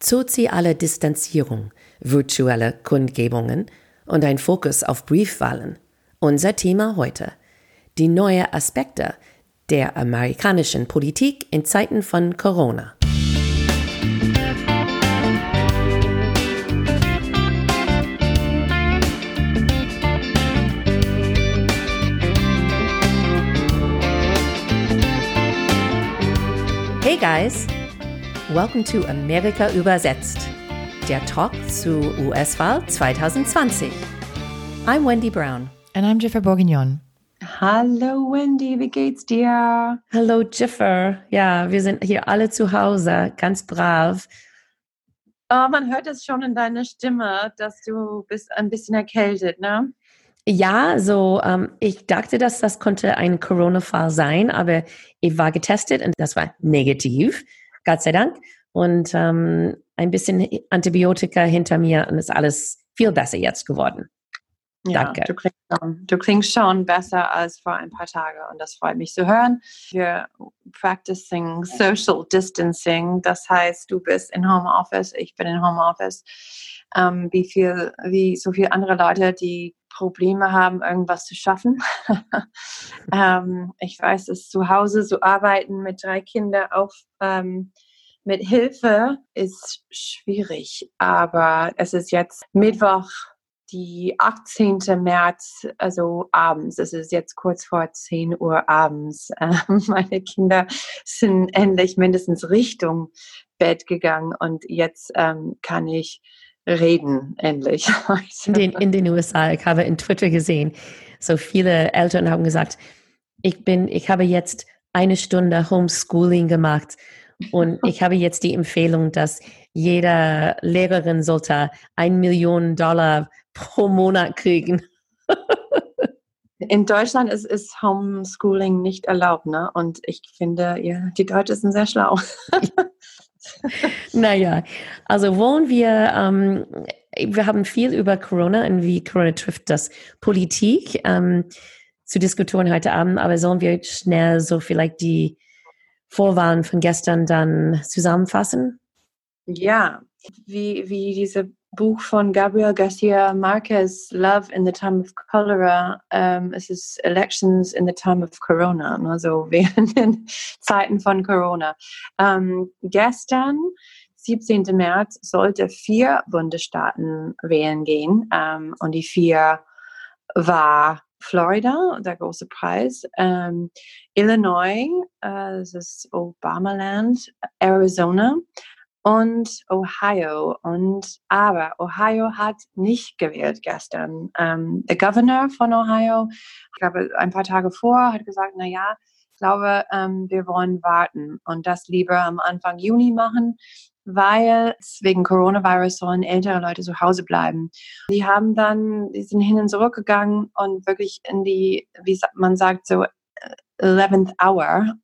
soziale Distanzierung, virtuelle Kundgebungen und ein Fokus auf Briefwahlen. Unser Thema heute: die neuen Aspekte der amerikanischen Politik in Zeiten von Corona. Hey guys, welcome to Amerika übersetzt, der Talk zur US-Wahl 2020. I'm Wendy Brown. And I'm Jiffer Bourguignon. Hallo Wendy, wie geht's dir? Hallo Jiffer. Ja, wir sind hier alle zu Hause, ganz brav. Oh, man hört es schon in deiner Stimme, dass du bist ein bisschen erkältet, ne? Ja, so ich dachte, dass das konnte ein Corona-Fall sein, aber ich war getestet und das war negativ, Gott sei Dank. Und ein bisschen Antibiotika hinter mir und ist alles viel besser jetzt geworden. Ja, danke. Du klingst schon besser als vor ein paar Tagen und das freut mich zu hören. Wir practicing social distancing, das heißt, du bist in Homeoffice, ich bin in Homeoffice. Wie so viele andere Leute, die Probleme haben, irgendwas zu schaffen. Ich weiß, es zu Hause zu arbeiten mit 3 Kindern auch mit Hilfe ist schwierig, aber es ist jetzt Mittwoch, die 18. März, also abends. Es ist jetzt kurz vor 10 Uhr abends. Meine Kinder sind endlich mindestens Richtung Bett gegangen und jetzt kann ich reden, endlich. In den USA, ich habe in Twitter gesehen, so viele Eltern haben gesagt, ich habe jetzt 1 Stunde Homeschooling gemacht und ich habe jetzt die Empfehlung, dass jeder Lehrerin sollte $1 Million pro Monat kriegen. In Deutschland ist Homeschooling nicht erlaubt, ne? Und ich finde, ja, die Deutschen sind sehr schlau. Naja, also wollen wir, wir haben viel über Corona und wie Corona trifft das Politik zu diskutieren heute Abend, aber sollen wir schnell so vielleicht die Vorwahlen von gestern dann zusammenfassen? Ja, wie dieses Buch von Gabriel Garcia Marquez, Love in the Time of Cholera, es ist Elections in the Time of Corona, also während den Zeiten von Corona. Gestern, 17. März, sollte 4 Bundesstaaten wählen gehen und die 4 war Florida, der große Preis, Illinois, das ist Obamaland, Arizona und Ohio. Aber Ohio hat nicht gewählt gestern. Der Governor von Ohio, ich glaube, ein paar Tage vor, hat gesagt, naja, ich glaube, wir wollen warten und das lieber am Anfang Juni machen, weil wegen Corona-Virus sollen ältere Leute zu Hause bleiben. Die sind hin und zurückgegangen und wirklich in die, wie man sagt, so 11th Hour,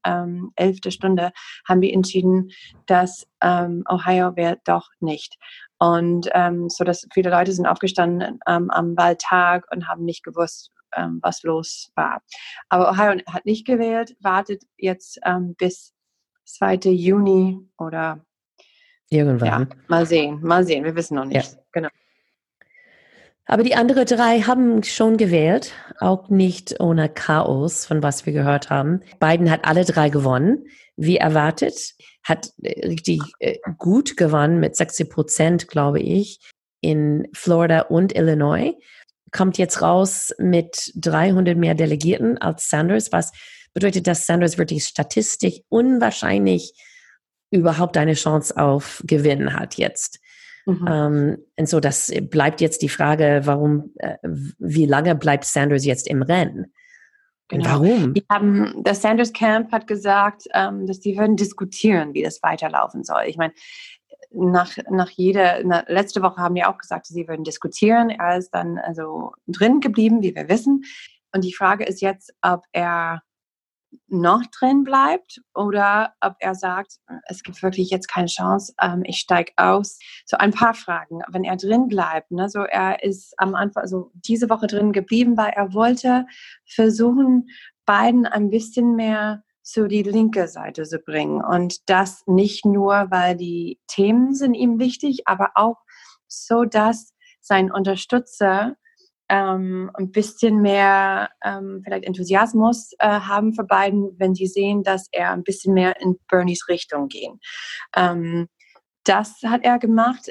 11. Stunde, haben wir entschieden, dass Ohio wählt doch nicht. Und so dass viele Leute sind aufgestanden am Wahltag und haben nicht gewusst, was los war. Aber Ohio hat nicht gewählt, wartet jetzt bis 2. Juni oder irgendwann. Ja, mal sehen, wir wissen noch nicht. Ja. Genau. Aber die anderen 3 haben schon gewählt, auch nicht ohne Chaos, von was wir gehört haben. Biden hat alle 3 gewonnen, wie erwartet, hat richtig gut gewonnen mit 60%, glaube ich, in Florida und Illinois. Kommt jetzt raus mit 300 mehr Delegierten als Sanders, was bedeutet, dass Sanders wirklich statistisch unwahrscheinlich überhaupt eine Chance auf Gewinn hat jetzt. Und so, das bleibt jetzt die Frage, wie lange bleibt Sanders jetzt im Rennen? Genau. Warum? Das Sanders Camp hat gesagt, dass die würden diskutieren, wie das weiterlaufen soll. Ich meine, letzte Woche haben die auch gesagt, sie würden diskutieren. Er ist dann also drin geblieben, wie wir wissen. Und die Frage ist jetzt, ob er noch drin bleibt oder ob er sagt, es gibt wirklich jetzt keine Chance, ich steige aus. So ein paar Fragen, wenn er drin bleibt. Ne? So, er ist am Anfang, also diese Woche drin geblieben, weil er wollte versuchen, Biden ein bisschen mehr zu die linke Seite zu bringen. Und das nicht nur, weil die Themen sind ihm wichtig, aber auch so, dass sein Unterstützer ein bisschen mehr vielleicht Enthusiasmus haben für Biden, wenn sie sehen, dass er ein bisschen mehr in Bernies Richtung gehen. Das hat er gemacht,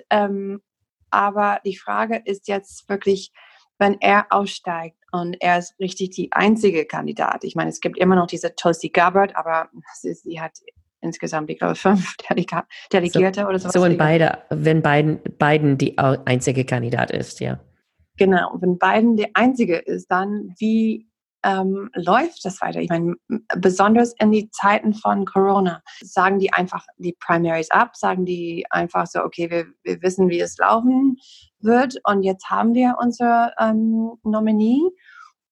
aber die Frage ist jetzt wirklich, wenn er aussteigt und er ist richtig die einzige Kandidatin. Ich meine, es gibt immer noch diese Tulsi Gabbard, aber sie hat insgesamt, ich glaube, 5 Delegierte so, oder sowas. So, wenn Biden die einzige Kandidat ist, ja. Genau, und wenn Biden der einzige ist, dann wie läuft das weiter? Ich meine, besonders in die Zeiten von Corona sagen die einfach die Primaries ab, sagen die einfach so, okay, wir wissen, wie es laufen wird und jetzt haben wir unsere Nominee,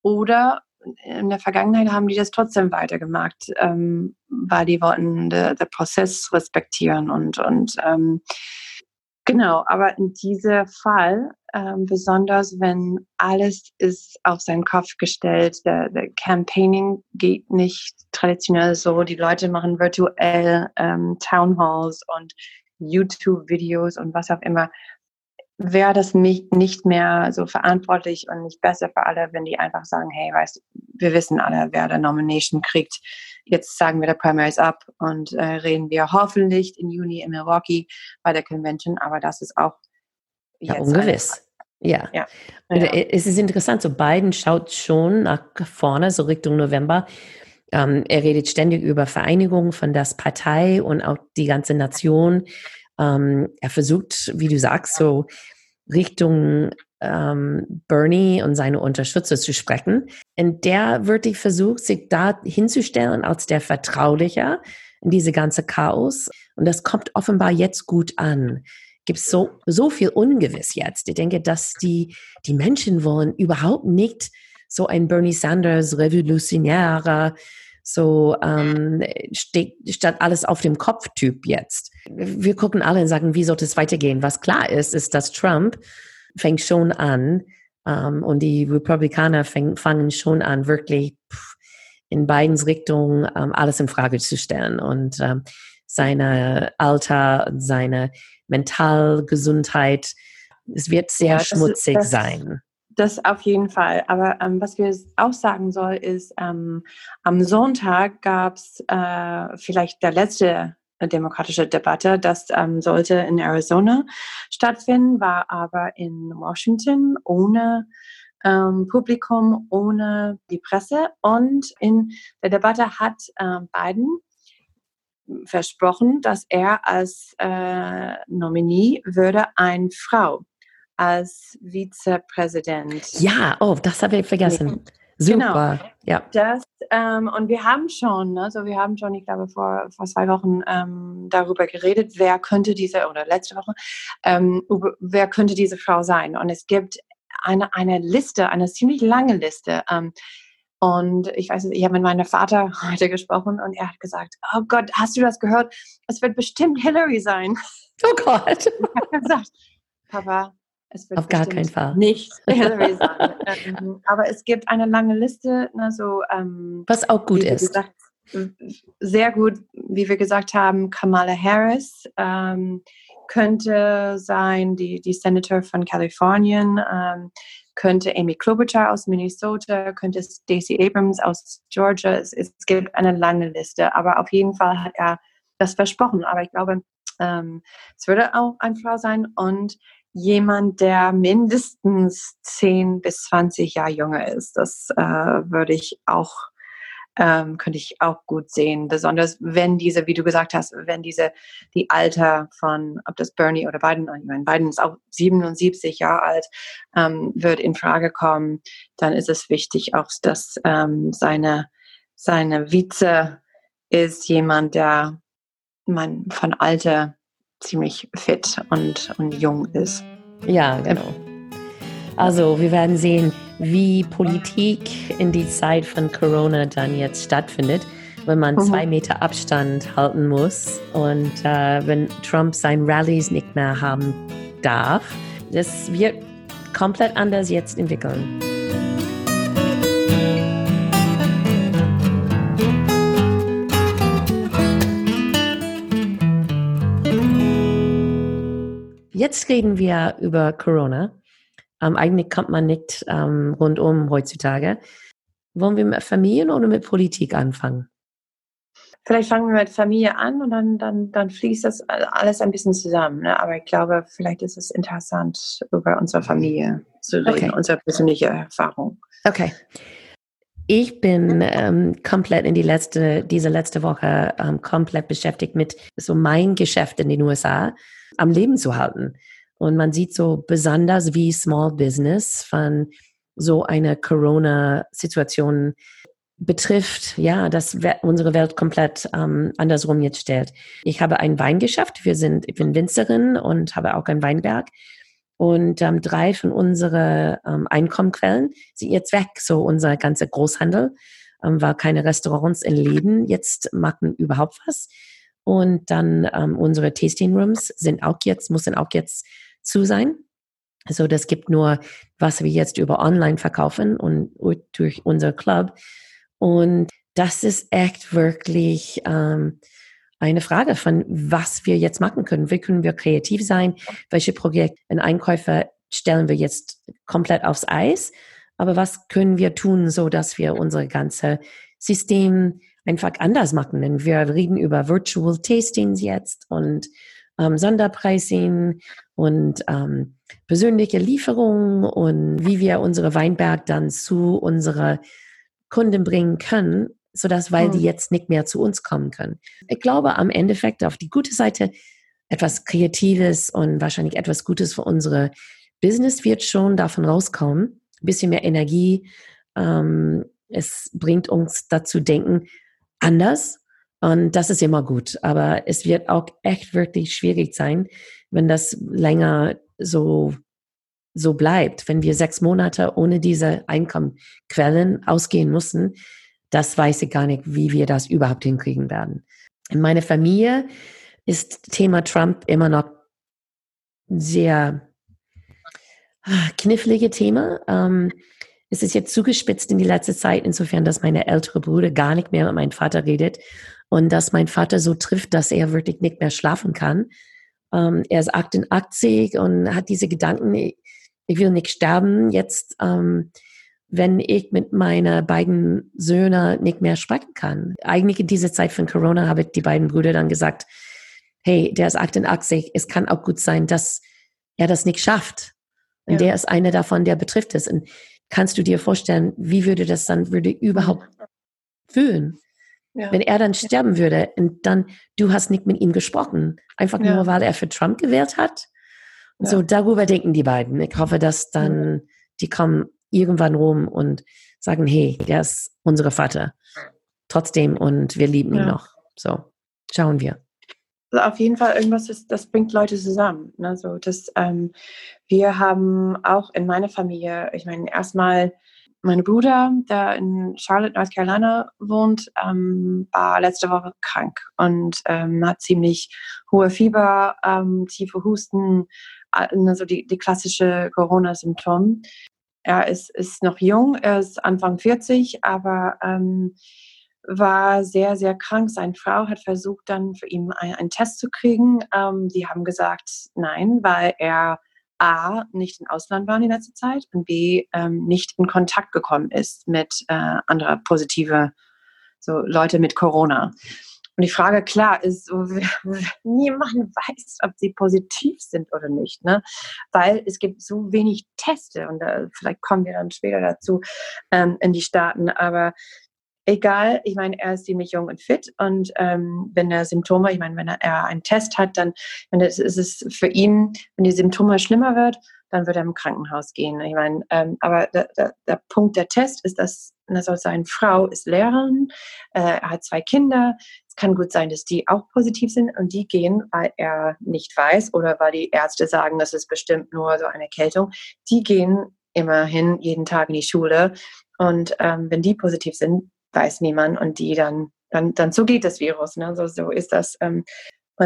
oder in der Vergangenheit haben die das trotzdem weitergemacht, weil die wollten den Prozess respektieren und genau, aber in diesem Fall, besonders wenn alles ist auf seinen Kopf gestellt, der Campaigning geht nicht traditionell so, die Leute machen virtuell Townhalls und YouTube-Videos und was auch immer, wäre das nicht mehr so verantwortlich und nicht besser für alle, wenn die einfach sagen, hey, weißt du, wir wissen alle, wer der Nomination kriegt, jetzt sagen wir der Primaries ab und reden wir hoffentlich im Juni in Milwaukee bei der Convention, aber das ist auch jetzt ungewiss. Ja. Es ist interessant, so Biden schaut schon nach vorne, so Richtung November. Er redet ständig über Vereinigung von der Partei und auch die ganze Nation. Er versucht, wie du sagst, so Richtung Bernie und seine Unterstützer zu sprechen. Und der wirklich versucht, sich da hinzustellen als der Vertrauliche in diese ganze Chaos. Und das kommt offenbar jetzt gut an. Gibt es so viel Ungewiss jetzt. Ich denke, dass die Menschen wollen überhaupt nicht so ein Bernie Sanders revolutionärer, so statt alles auf dem Kopf-Typ jetzt. Wir gucken alle und sagen, wie sollte es weitergehen? Was klar ist, dass Trump fängt schon an und die Republikaner fangen schon an, wirklich in Bidens Richtung alles in Frage zu stellen und seine Alter, seine Mentalgesundheit. Es wird sehr schmutzig sein. Das auf jeden Fall. Aber was wir auch sagen soll, ist, am Sonntag gab es vielleicht der letzte demokratische Debatte, das sollte in Arizona stattfinden, war aber in Washington ohne Publikum, ohne die Presse. Und in der Debatte hat Biden versprochen, dass er als Nominee würde eine Frau als Vizepräsident. Ja, oh, das habe ich vergessen. Super, genau. Ja. Das, und wir haben schon, ich glaube, vor 2 Wochen darüber geredet, wer könnte diese Frau sein? Und es gibt eine Liste, eine ziemlich lange Liste. Und ich weiß nicht, ich habe mit meinem Vater heute gesprochen und er hat gesagt, oh Gott, hast du das gehört? Es wird bestimmt Hillary sein. Oh Gott. Ich habe gesagt, Papa, es wird auf gar keinen Fall nicht Hillary sein. Aber es gibt eine lange Liste. Was auch gut ist. Gesagt, sehr gut, wie wir gesagt haben, Kamala Harris könnte sein, die Senator von Kalifornien, könnte Amy Klobuchar aus Minnesota, könnte Stacey Abrams aus Georgia. Es gibt eine lange Liste, aber auf jeden Fall hat er das versprochen. Aber ich glaube, es würde auch eine Frau sein und jemand, der mindestens 10 bis 20 Jahre jünger ist. Das könnte ich auch gut sehen. Besonders wenn diese, wie du gesagt hast, wenn die Alter von, ob das Bernie oder Biden, ich meine, Biden ist auch 77 Jahre alt, wird in Frage kommen, dann ist es wichtig auch, dass seine Vize ist jemand, der man von Alter ziemlich fit und jung ist. Ja, genau. Also wir werden sehen, wie Politik in die Zeit von Corona dann jetzt stattfindet, wenn man 2 Meter Abstand halten muss und wenn Trump seine Rallies nicht mehr haben darf. Das wird komplett anders jetzt entwickeln. Jetzt reden wir über Corona. Eigentlich kommt man nicht rundum heutzutage. Wollen wir mit Familien oder mit Politik anfangen? Vielleicht fangen wir mit Familie an und dann fließt das alles ein bisschen zusammen. Ne? Aber ich glaube, vielleicht ist es interessant, über unsere Familie zu reden, unsere persönliche Erfahrung. Okay. Ich bin komplett in diese letzte Woche komplett beschäftigt mit so mein Geschäft in den USA am Leben zu halten. Und man sieht so besonders, wie Small Business von so einer Corona-Situation betrifft, ja, dass unsere Welt komplett andersrum jetzt stellt. Ich habe ein Weingeschäft, ich bin Winzerin und habe auch einen Weinberg. Und drei von unseren Einkommensquellen sind jetzt weg. So unser ganzer Großhandel, war keine Restaurants in Läden, jetzt machen überhaupt was. Und dann unsere Tasting Rooms müssen auch jetzt zu sein. Also das gibt nur, was wir jetzt über online verkaufen und durch unser Club. Und das ist echt wirklich eine Frage von, was wir jetzt machen können. Wie können wir kreativ sein? Welche Projekte und Einkäufe stellen wir jetzt komplett aufs Eis? Aber was können wir tun, so dass wir unser ganzes System einfach anders machen? Denn wir reden über Virtual Tastings jetzt und Sonderpreisen und persönliche Lieferungen und wie wir unsere Weinberg dann zu unseren Kunden bringen können, weil die jetzt nicht mehr zu uns kommen können. Ich glaube, am Endeffekt auf die gute Seite etwas Kreatives und wahrscheinlich etwas Gutes für unsere Business wird schon davon rauskommen. Ein bisschen mehr Energie. Es bringt uns dazu denken, anders. Und das ist immer gut. Aber es wird auch echt wirklich schwierig sein, wenn das länger so bleibt. Wenn wir 6 Monate ohne diese Einkommensquellen ausgehen müssen, das weiß ich gar nicht, wie wir das überhaupt hinkriegen werden. In meiner Familie ist Thema Trump immer noch sehr knifflige Thema. Es ist jetzt zugespitzt in die letzte Zeit, insofern, dass meine ältere Bruder gar nicht mehr mit meinem Vater redet und dass mein Vater so trifft, dass er wirklich nicht mehr schlafen kann. Er ist 88 und hat diese Gedanken, ich will nicht sterben jetzt, wenn ich mit meinen beiden Söhnen nicht mehr sprechen kann. Eigentlich in dieser Zeit von Corona habe ich die beiden Brüder dann gesagt, hey, der ist 88, es kann auch gut sein, dass er das nicht schafft. Und der ist einer davon, der betrifft es. Und kannst du dir vorstellen, wie würde das dann überhaupt fühlen? Ja. Wenn er dann sterben würde und dann, du hast nicht mit ihm gesprochen, einfach nur, weil er für Trump gewählt hat. Ja. So, darüber denken die beiden. Ich hoffe, dass dann die kommen irgendwann rum und sagen, hey, der ist unsere Vater. Trotzdem und wir lieben ihn noch. So, schauen wir. Also auf jeden Fall irgendwas, das bringt Leute zusammen. Ne? So, wir haben auch in meiner Familie, ich meine, erstmal mein Bruder, der in Charlotte, North Carolina wohnt, war letzte Woche krank und hat ziemlich hohe Fieber, tiefe Husten, also die klassische Corona-Symptome. Er ist noch jung, er ist Anfang 40, aber war sehr, sehr krank. Seine Frau hat versucht, dann für ihn einen Test zu kriegen. Die haben gesagt, nein, weil er A, nicht im Ausland war in der letzten Zeit und B, nicht in Kontakt gekommen ist mit anderer positive Leute mit Corona. Und die Frage, klar, ist, niemand weiß, ob sie positiv sind oder nicht, ne? Weil es gibt so wenig Teste und vielleicht kommen wir dann später dazu in die Staaten, aber egal, ich meine, er ist ziemlich jung und fit und wenn er Symptome, ich meine, wenn er einen Test hat, dann ist es für ihn, wenn die Symptome schlimmer wird, dann wird er im Krankenhaus gehen. Ich meine, aber der Punkt der Test ist, dass seine Frau ist Lehrerin, er hat 2 Kinder, es kann gut sein, dass die auch positiv sind und die gehen, weil er nicht weiß oder weil die Ärzte sagen, das ist bestimmt nur so eine Erkältung, die gehen immerhin jeden Tag in die Schule und wenn die positiv sind, weiß niemand und die dann so geht das Virus, ne? So ist das. Man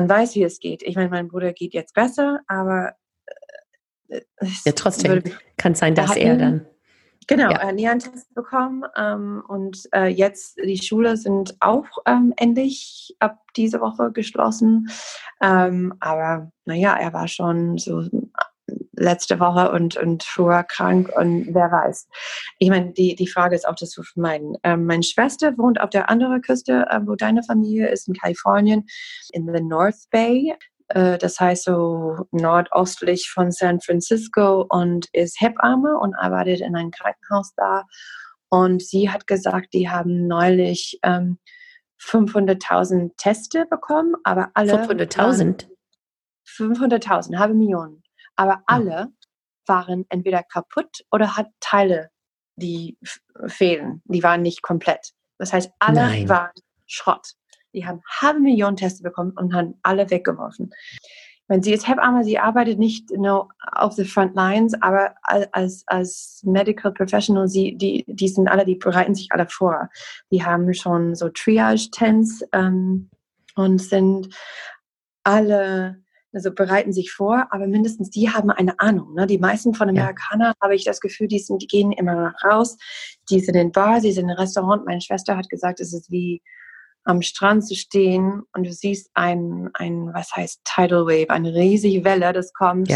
weiß, wie es geht. Ich meine, mein Bruder geht jetzt besser, aber trotzdem kann es sein, dass er dann Genau, ja. Näherntest bekommen und jetzt die Schule sind auch endlich ab diese Woche geschlossen. Aber naja, er war schon so letzte Woche und früher krank und wer weiß. Ich meine, die Frage ist auch, das zu vermeiden. Meine Schwester wohnt auf der anderen Küste, wo deine Familie ist, in Kalifornien, in the North Bay. Das heißt so nordöstlich von San Francisco und ist Hebamme und arbeitet in einem Krankenhaus da. Und sie hat gesagt, die haben neulich 500.000 Teste bekommen, aber alle... 500.000? 500.000, halbe Million. Aber alle waren entweder kaputt oder hatten Teile, die fehlen. Die waren nicht komplett. Das heißt, alle waren Schrott. Die haben halbe Million Tests bekommen und haben alle weggeworfen. Wenn sie ist Hebamme, sie arbeitet nicht nur auf the front lines, aber als Medical Professional, die sind alle, die bereiten sich alle vor. Die haben schon so Triage-Tents und sind alle, also bereiten sich vor, aber mindestens die haben eine Ahnung. Ne? Die meisten von Amerikanern, habe ich das Gefühl, die gehen immer raus, die sind in Bar, sie sind in Restaurant. Meine Schwester hat gesagt, es ist wie am Strand zu stehen und du siehst was heißt Tidal Wave, eine riesige Welle, das kommt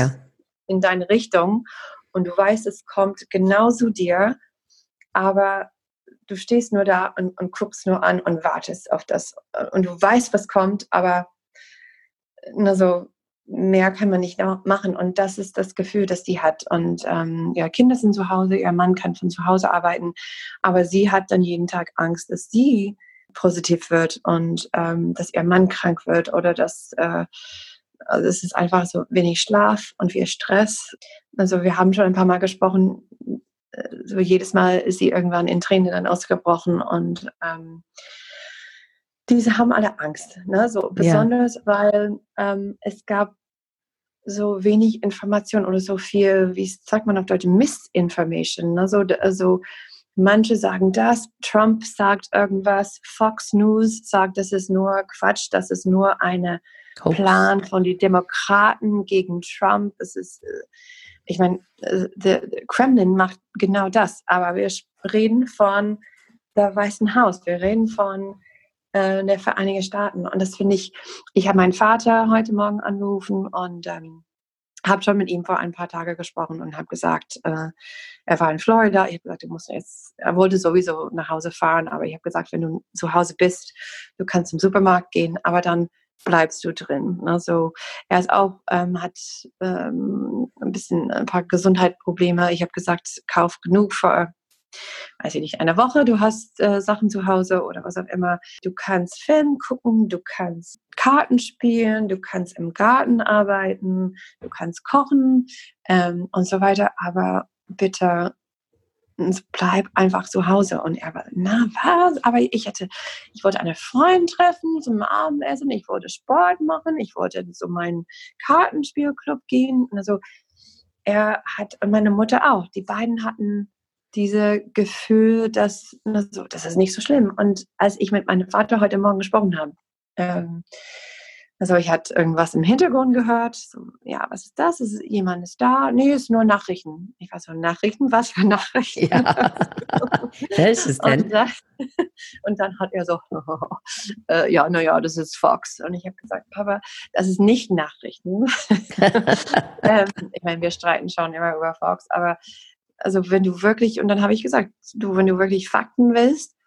in deine Richtung und du weißt, es kommt genau zu dir, aber du stehst nur da und guckst nur an und wartest auf das und du weißt, was kommt, aber also mehr kann man nicht machen und das ist das Gefühl, das die hat und Kinder sind zu Hause, ihr Mann kann von zu Hause arbeiten, aber sie hat dann jeden Tag Angst, dass sie positiv wird und dass ihr Mann krank wird oder dass es ist einfach so wenig Schlaf und viel Stress. Also wir haben schon ein paar Mal gesprochen, so jedes Mal ist sie irgendwann in Tränen dann ausgebrochen und diese haben alle Angst, ne? So besonders, weil es gab so wenig Information oder so viel, wie sagt man auf Deutsch, Misinformation, ne? Also manche sagen das, Trump sagt irgendwas, Fox News sagt, das ist nur Quatsch, das ist nur ein Plan von den Demokraten gegen Trump. Es ist, ich meine, der Kremlin macht genau das, aber wir reden von der Weißen Haus, wir reden von der Vereinigten Staaten und das finde ich habe meinen Vater heute Morgen angerufen und habe schon mit ihm vor ein paar Tagen gesprochen und habe gesagt, er war in Florida. Ich habe gesagt, er wollte sowieso nach Hause fahren, aber ich habe gesagt, wenn du zu Hause bist, du kannst zum Supermarkt gehen, aber dann bleibst du drin. Also er ist auch, hat ein paar Gesundheitsprobleme. Ich habe gesagt, kauf genug für, weiß ich nicht, eine Woche. Du hast Sachen zu Hause oder was auch immer. Du kannst Film gucken, du kannst Karten spielen, du kannst im Garten arbeiten, du kannst kochen und so weiter. Aber bitte bleib einfach zu Hause. Und er war, na was? Aber ich wollte eine Freundin treffen zum Abendessen, ich wollte Sport machen, ich wollte zu meinem Kartenspielclub gehen. Also er hat, und meine Mutter auch, die beiden hatten dieses Gefühl, dass das ist nicht so schlimm. Und als ich mit meinem Vater heute Morgen gesprochen habe, ich hatte irgendwas im Hintergrund gehört. So, ja, was ist das? Ist jemand ist da? Nee, ist nur Nachrichten. Ich war so, Nachrichten? Was für Nachrichten? Ja. Welches ist denn? Und dann hat er so, das ist Fox. Und ich habe gesagt, Papa, das ist nicht Nachrichten. Ich meine, wir streiten schon immer über Fox, aber also wenn du wirklich, und dann habe ich gesagt, wenn du wirklich Fakten willst,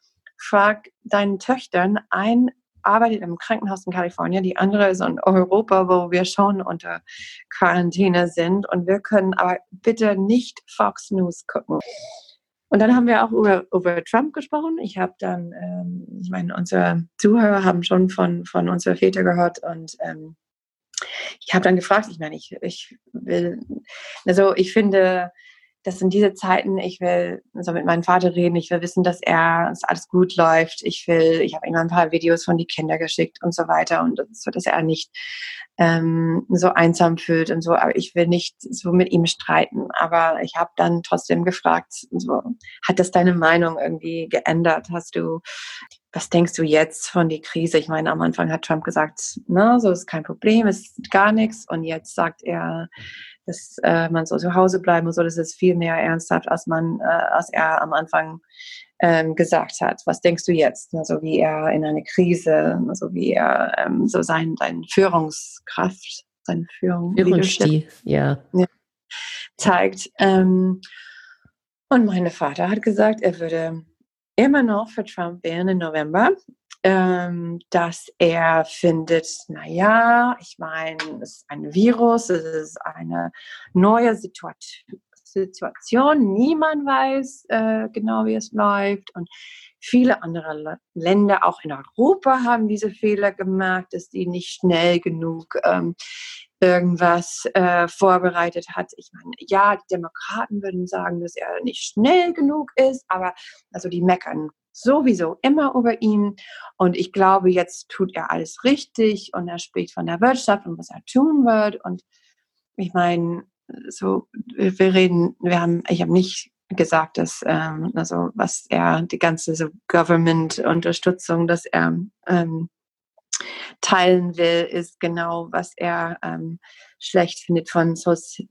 frag deinen Töchtern, ein arbeitet im Krankenhaus in Kalifornien, die andere ist in Europa, wo wir schon unter Quarantäne sind und wir können aber bitte nicht Fox News gucken. Und dann haben wir auch über Trump gesprochen. Ich habe dann, unsere Zuhörer haben schon von unseren Vätern gehört und ich habe dann gefragt, ich finde, das sind diese Zeiten, ich will mit meinem Vater reden, ich will wissen, dass alles gut läuft, ich habe ihm ein paar Videos von den Kindern geschickt und so weiter und so, dass er nicht so einsam fühlt und so, aber ich will nicht so mit ihm streiten, aber ich habe dann trotzdem gefragt, so, hat das deine Meinung irgendwie geändert? Hast du was denkst du jetzt von der Krise? Ich meine, am Anfang hat Trump gesagt, na, so ist kein Problem, ist gar nichts. Und jetzt sagt er, dass man so zu Hause bleiben soll. Das ist viel mehr ernsthaft, als er am Anfang gesagt hat. Was denkst du jetzt? Also wie er in eine Krise, also wie er so seine Führungskraft, seine Führungsstil, ja, zeigt. Und mein Vater hat gesagt, er würde immer noch für Trump wählen im November, dass er findet, naja, ich meine, es ist ein Virus, es ist eine neue Situation, niemand weiß genau, wie es läuft, und viele andere Länder, auch in Europa, haben diese Fehler gemacht, dass die nicht schnell genug irgendwas vorbereitet hat. Ich meine, ja, die Demokraten würden sagen, dass er nicht schnell genug ist, aber also die meckern sowieso immer über ihn. Und ich glaube, jetzt tut er alles richtig und er spricht von der Wirtschaft und was er tun wird. Und ich meine, so ich habe nicht gesagt, dass also was er die ganze so Government-Unterstützung, dass er teilen will, ist genau, was er schlecht findet von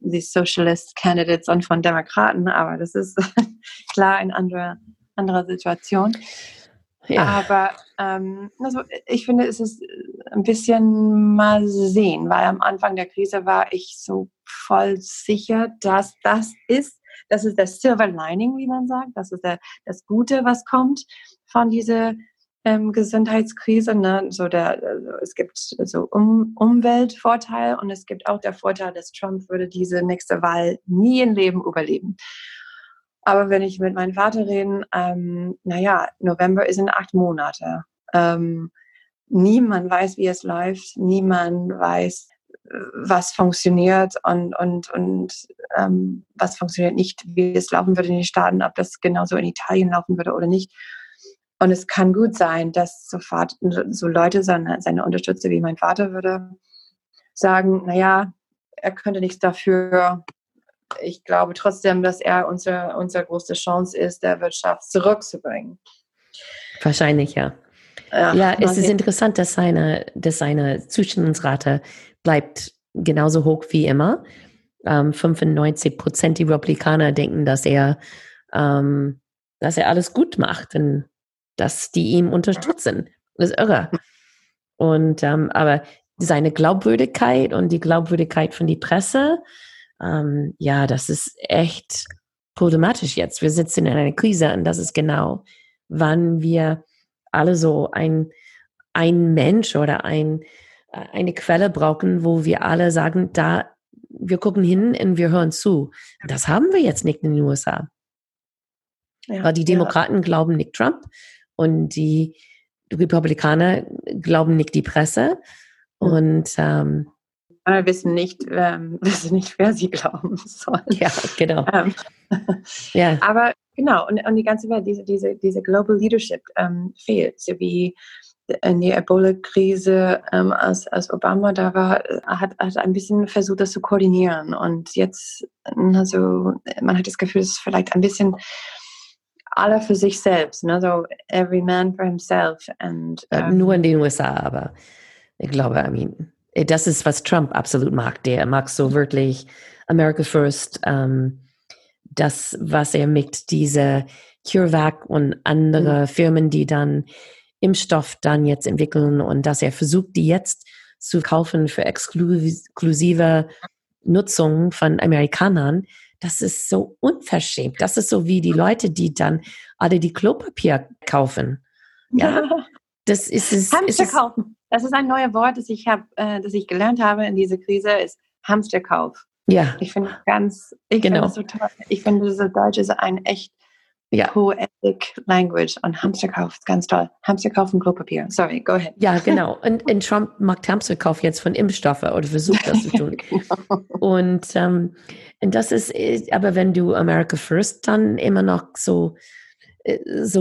die Socialist Candidates und von Demokraten, aber das ist klar eine andere Situation. Ja. Aber also ich finde, es ist ein bisschen mal sehen, weil am Anfang der Krise war ich so voll sicher, dass das ist der Silver Lining, wie man sagt, das ist das Gute, was kommt von dieser Gesundheitskrise, ne? So es gibt so Umweltvorteil und es gibt auch der Vorteil, dass Trump würde diese nächste Wahl nie im Leben überleben. Aber wenn ich mit meinem Vater rede, naja, November ist in 8 Monate. Niemand weiß, wie es läuft, niemand weiß, was funktioniert und was funktioniert nicht, wie es laufen würde in den Staaten, ob das genauso in Italien laufen würde oder nicht. Und es kann gut sein, dass sofort so Leute, seine Unterstützer wie mein Vater, würde sagen, naja, er könnte nichts dafür. Ich glaube trotzdem, dass er unsere große Chance ist, der Wirtschaft zurückzubringen. Wahrscheinlich, ja. Ja, es ist interessant, dass seine Zustimmungsrate bleibt genauso hoch wie immer. 95% die Republikaner denken, dass er alles gut macht, und dass die ihn unterstützen. Das ist irre. Und, aber seine Glaubwürdigkeit und die Glaubwürdigkeit von der Presse, ja, das ist echt problematisch jetzt. Wir sitzen in einer Krise und das ist genau, wann wir alle so ein Mensch oder eine Quelle brauchen, wo wir alle sagen, da, wir gucken hin und wir hören zu. Das haben wir jetzt nicht in den USA. Ja, weil die Demokraten glauben nicht Trump. Und die Republikaner glauben nicht die Presse. Und wissen nicht, wer sie glauben sollen. Ja, genau. Ja. Aber genau, und die ganze Welt, diese Global Leadership fehlt. So wie in der Ebola-Krise, als Obama da war, hat ein bisschen versucht, das zu koordinieren. Und jetzt, also, man hat das Gefühl, es ist vielleicht ein bisschen alle für sich selbst, ne? So every man for himself. And, nur in den USA, aber ich glaube, das ist, was Trump absolut mag. Der mag so wirklich America First, das, was er mit dieser CureVac und andere Firmen, die dann Impfstoff dann jetzt entwickeln, und dass er versucht, die jetzt zu kaufen für exklusive Nutzung von Amerikanern. Das ist so unverschämt. Das ist so wie die Leute, die dann alle die Klopapier kaufen. Ja, das ist es. Hamster kaufen. Das ist ein neues Wort, das ich gelernt habe in dieser Krise, ist Hamsterkauf. Ja. Ich finde das so toll. Ich finde, das Deutsch ist ein echt poetic language, und Hamsterkauf ist ganz toll. Hamsterkauf und Klopapier. Sorry, go ahead. Ja, genau. Und Trump macht Hamsterkauf jetzt von Impfstoffe oder versucht das zu tun. Genau. Und das ist, aber wenn du America First dann immer noch so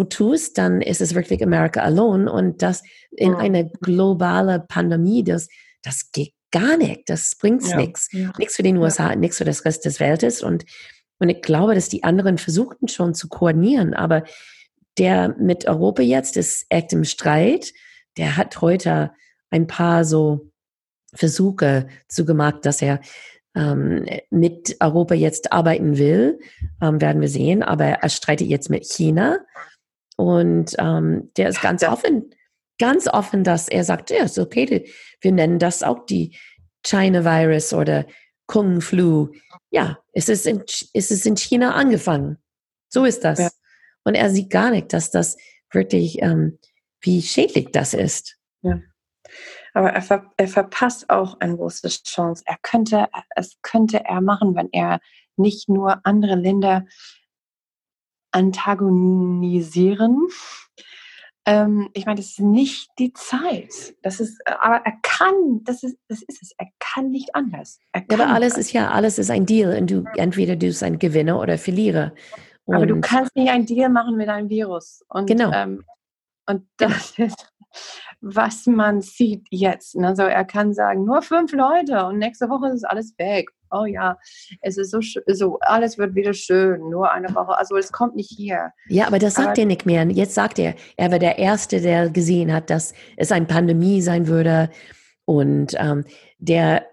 tust, dann ist es wirklich America Alone, und das in einer globalen Pandemie, das geht gar nicht, das bringt nichts. Ja. Nichts für den USA, nichts für das Rest des Weltes, und ich glaube, dass die anderen versuchten schon zu koordinieren, aber der mit Europa jetzt ist echt im Streit. Der hat heute ein paar so Versuche zugemacht, dass er mit Europa jetzt arbeiten will, werden wir sehen. Aber er streitet jetzt mit China und der ist ganz offen, dass er sagt, ja, ist okay, wir nennen das auch die China-Virus oder Kung-Flu. Ja, es ist in China angefangen. So ist das. Ja. Und er sieht gar nicht, dass das wirklich, wie schädlich das ist. Ja. Aber er verpasst auch eine große Chance. Es könnte er machen, wenn er nicht nur andere Länder antagonisieren. Ich meine, das ist nicht die Zeit. Er kann nicht anders. Alles ist ein Deal. Und entweder du bist ein Gewinner oder Verlierer. Aber du kannst nicht einen Deal machen mit einem Virus. Und das ist, was man sieht jetzt. Also er kann sagen, nur 5 Leute und nächste Woche ist alles weg. Oh ja, es ist so alles wird wieder schön, nur eine Woche. Also es kommt nicht hier. Ja, aber das sagt er nicht mehr. Jetzt sagt er, er war der Erste, der gesehen hat, dass es eine Pandemie sein würde. Und der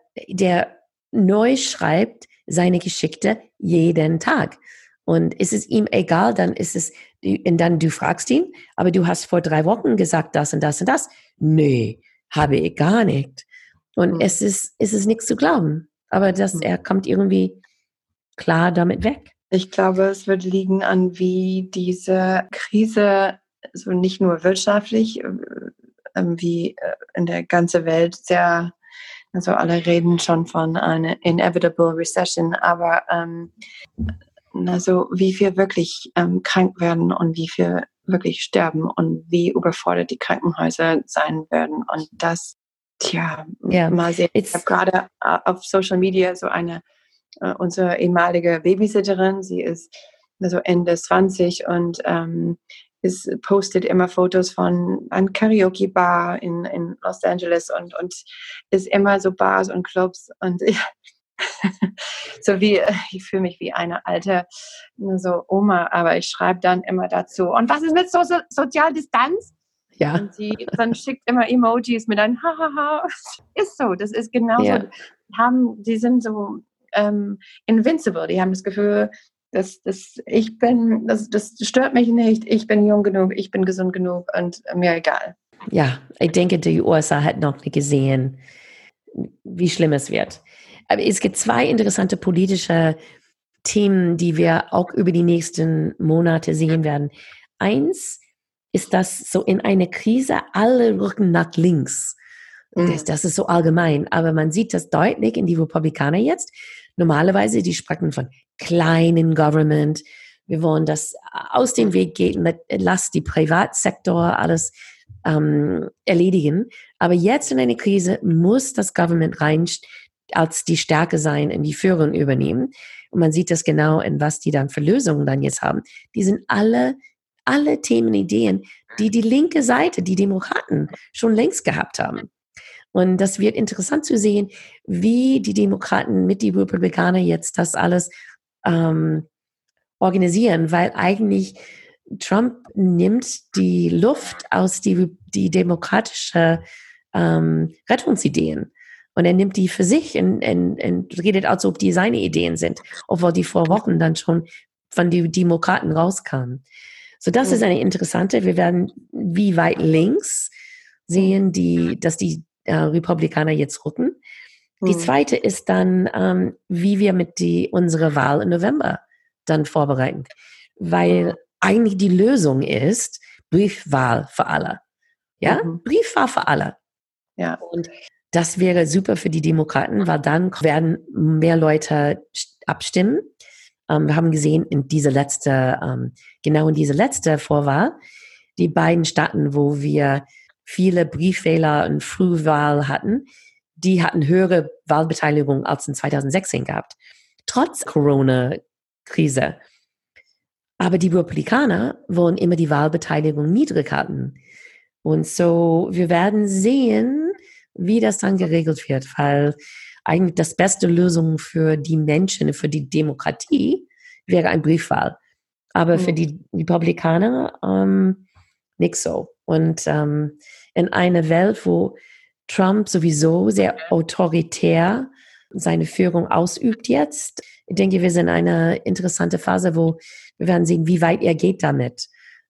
neu schreibt seine Geschichte jeden Tag. Und ist es ihm egal, dann du fragst ihn, aber du hast vor 3 Wochen gesagt, das und das und das. Nee, habe ich gar nicht. Und es ist nichts zu glauben. Aber er kommt irgendwie klar damit weg. Ich glaube, es wird liegen an, wie diese Krise, so also nicht nur wirtschaftlich, wie in der ganzen Welt sehr, also alle reden schon von einer inevitable recession, aber also wie viel wirklich krank werden und wie viel wirklich sterben und wie überfordert die Krankenhäuser sein werden. Und das, mal sehen. Ich habe gerade auf Social Media so eine, unsere ehemalige Babysitterin, sie ist also Ende 20 und postet immer Fotos von einer Karaoke-Bar in Los Angeles und ist immer so Bars und Clubs und so wie, ich fühle mich wie eine alte so Oma, aber ich schreibe dann immer dazu, und was ist mit Sozialdistanz? Ja. Und sie dann schickt immer Emojis mit einem Hahaha. Ist so, das ist genauso. Ja. Die sind so invincible, die haben das Gefühl, das stört mich nicht, ich bin jung genug, ich bin gesund genug und mir egal. Ja, ich denke, die USA hat noch nicht gesehen, wie schlimm es wird. Aber es gibt 2 interessante politische Themen, die wir auch über die nächsten Monate sehen werden. Eins ist, dass so in einer Krise alle rücken nach links. Das ist so allgemein. Aber man sieht das deutlich in die Republikaner jetzt. Normalerweise, die sprechen von kleinen Government. Wir wollen, dass aus dem Weg geht, lasst die Privatsektor alles erledigen. Aber jetzt in einer Krise muss das Government als die Stärke sein, in die Führung übernehmen. Und man sieht das genau, in was die dann für Lösungen dann jetzt haben. Die sind alle Themen, Ideen, die linke Seite, die Demokraten schon längst gehabt haben. Und das wird interessant zu sehen, wie die Demokraten mit den Republikanern jetzt das alles organisieren, weil eigentlich Trump nimmt die Luft aus die demokratische Rettungsideen. Und er nimmt die für sich und redet, als ob die seine Ideen sind, obwohl die vor Wochen dann schon von den Demokraten rauskamen. So, das ist eine interessante. Wir werden, wie weit links sehen, dass die Republikaner jetzt rücken. Die zweite ist dann, wie wir mit unsere Wahl im November dann vorbereiten. Weil eigentlich die Lösung ist Briefwahl für alle. Ja, Briefwahl für alle. Ja. Und das wäre super für die Demokraten, weil dann werden mehr Leute abstimmen. Wir haben gesehen, in diese letzte Vorwahl, die beiden Staaten, wo wir viele Briefwähler und Frühwahl hatten, die hatten höhere Wahlbeteiligung als in 2016 gehabt, trotz Corona-Krise. Aber die Republikaner wollen immer die Wahlbeteiligung niedrig halten. Und so, wir werden sehen, wie das dann geregelt wird, weil eigentlich das beste Lösung für die Menschen, für die Demokratie wäre eine Briefwahl. Aber für die Republikaner nicht so. Und in einer Welt, wo Trump sowieso sehr autoritär seine Führung ausübt jetzt, ich denke, wir sind in einer interessanten Phase, wo wir werden sehen, wie weit er geht damit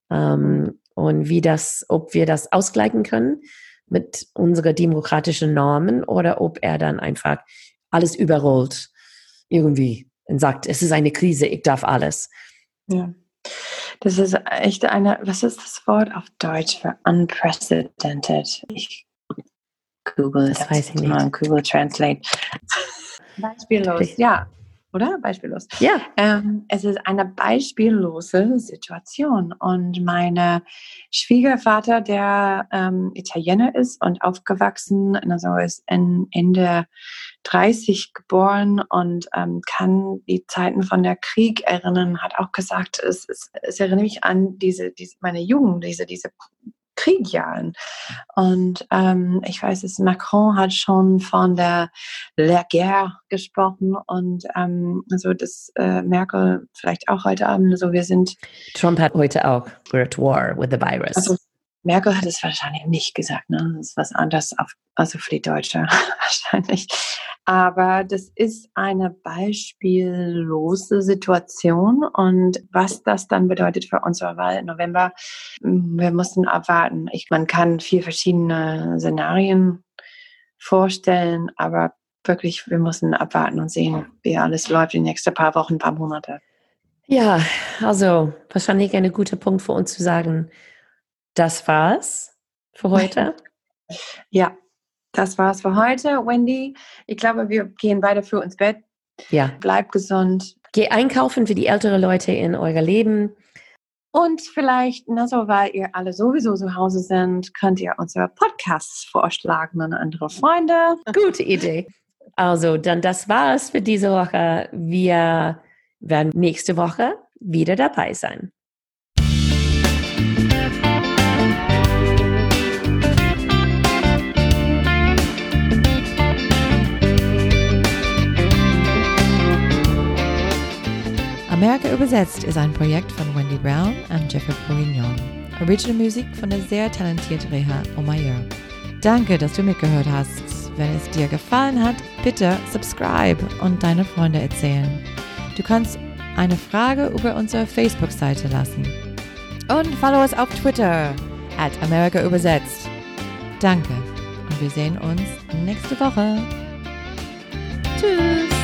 und wie das, ob wir das ausgleichen können mit unseren demokratischen Normen oder ob er dann einfach alles überrollt irgendwie und sagt, es ist eine Krise, ich darf alles. Ja, das ist echt eine, was ist das Wort auf Deutsch für unprecedented? Ich google das, weiß ich mal, nicht. Google Translate. Beispiellos, ja. Oder? Beispiellos. Ja. Es ist eine beispiellose Situation. Und mein Schwiegervater, der Italiener ist und aufgewachsen, also ist Ende 30 geboren und kann die Zeiten von der Krieg erinnern, hat auch gesagt, es erinnert mich an meine Jugend, diese Kriegjahren. Und ich weiß, Macron hat schon von der Guerre gesprochen und also das Merkel vielleicht auch heute Abend. Also wir sind. Trump hat heute auch "We're at war with the virus". Also Merkel hat es wahrscheinlich nicht gesagt, ne? Das ist was anderes, also für die Deutsche wahrscheinlich. Aber das ist eine beispiellose Situation und was das dann bedeutet für unsere Wahl im November, wir mussten abwarten. Man kann vier verschiedene Szenarien vorstellen, aber wirklich, wir mussten abwarten und sehen, wie alles läuft in den nächsten paar Wochen, paar Monate. Ja, also wahrscheinlich ein guter Punkt für uns zu sagen, das war's für heute. Ja. Das war's für heute, Wendy. Ich glaube, wir gehen beide früh ins Bett. Ja. Bleib gesund. Geh einkaufen für die älteren Leute in euer Leben. Und vielleicht, weil ihr alle sowieso zu Hause sind, könnt ihr unsere Podcasts vorschlagen an andere Freunde. Gute Idee. Also, dann das war's für diese Woche. Wir werden nächste Woche wieder dabei sein. America Übersetzt ist ein Projekt von Wendy Brown und Jiffer Bourguignon. Original Musik von der sehr talentierten Reha Omaier. Danke, dass du mitgehört hast. Wenn es dir gefallen hat, bitte subscribe und deine Freunde erzählen. Du kannst eine Frage über unsere Facebook-Seite lassen. Und follow uns auf Twitter @AmerikaÜbersetzt. Danke und wir sehen uns nächste Woche. Tschüss!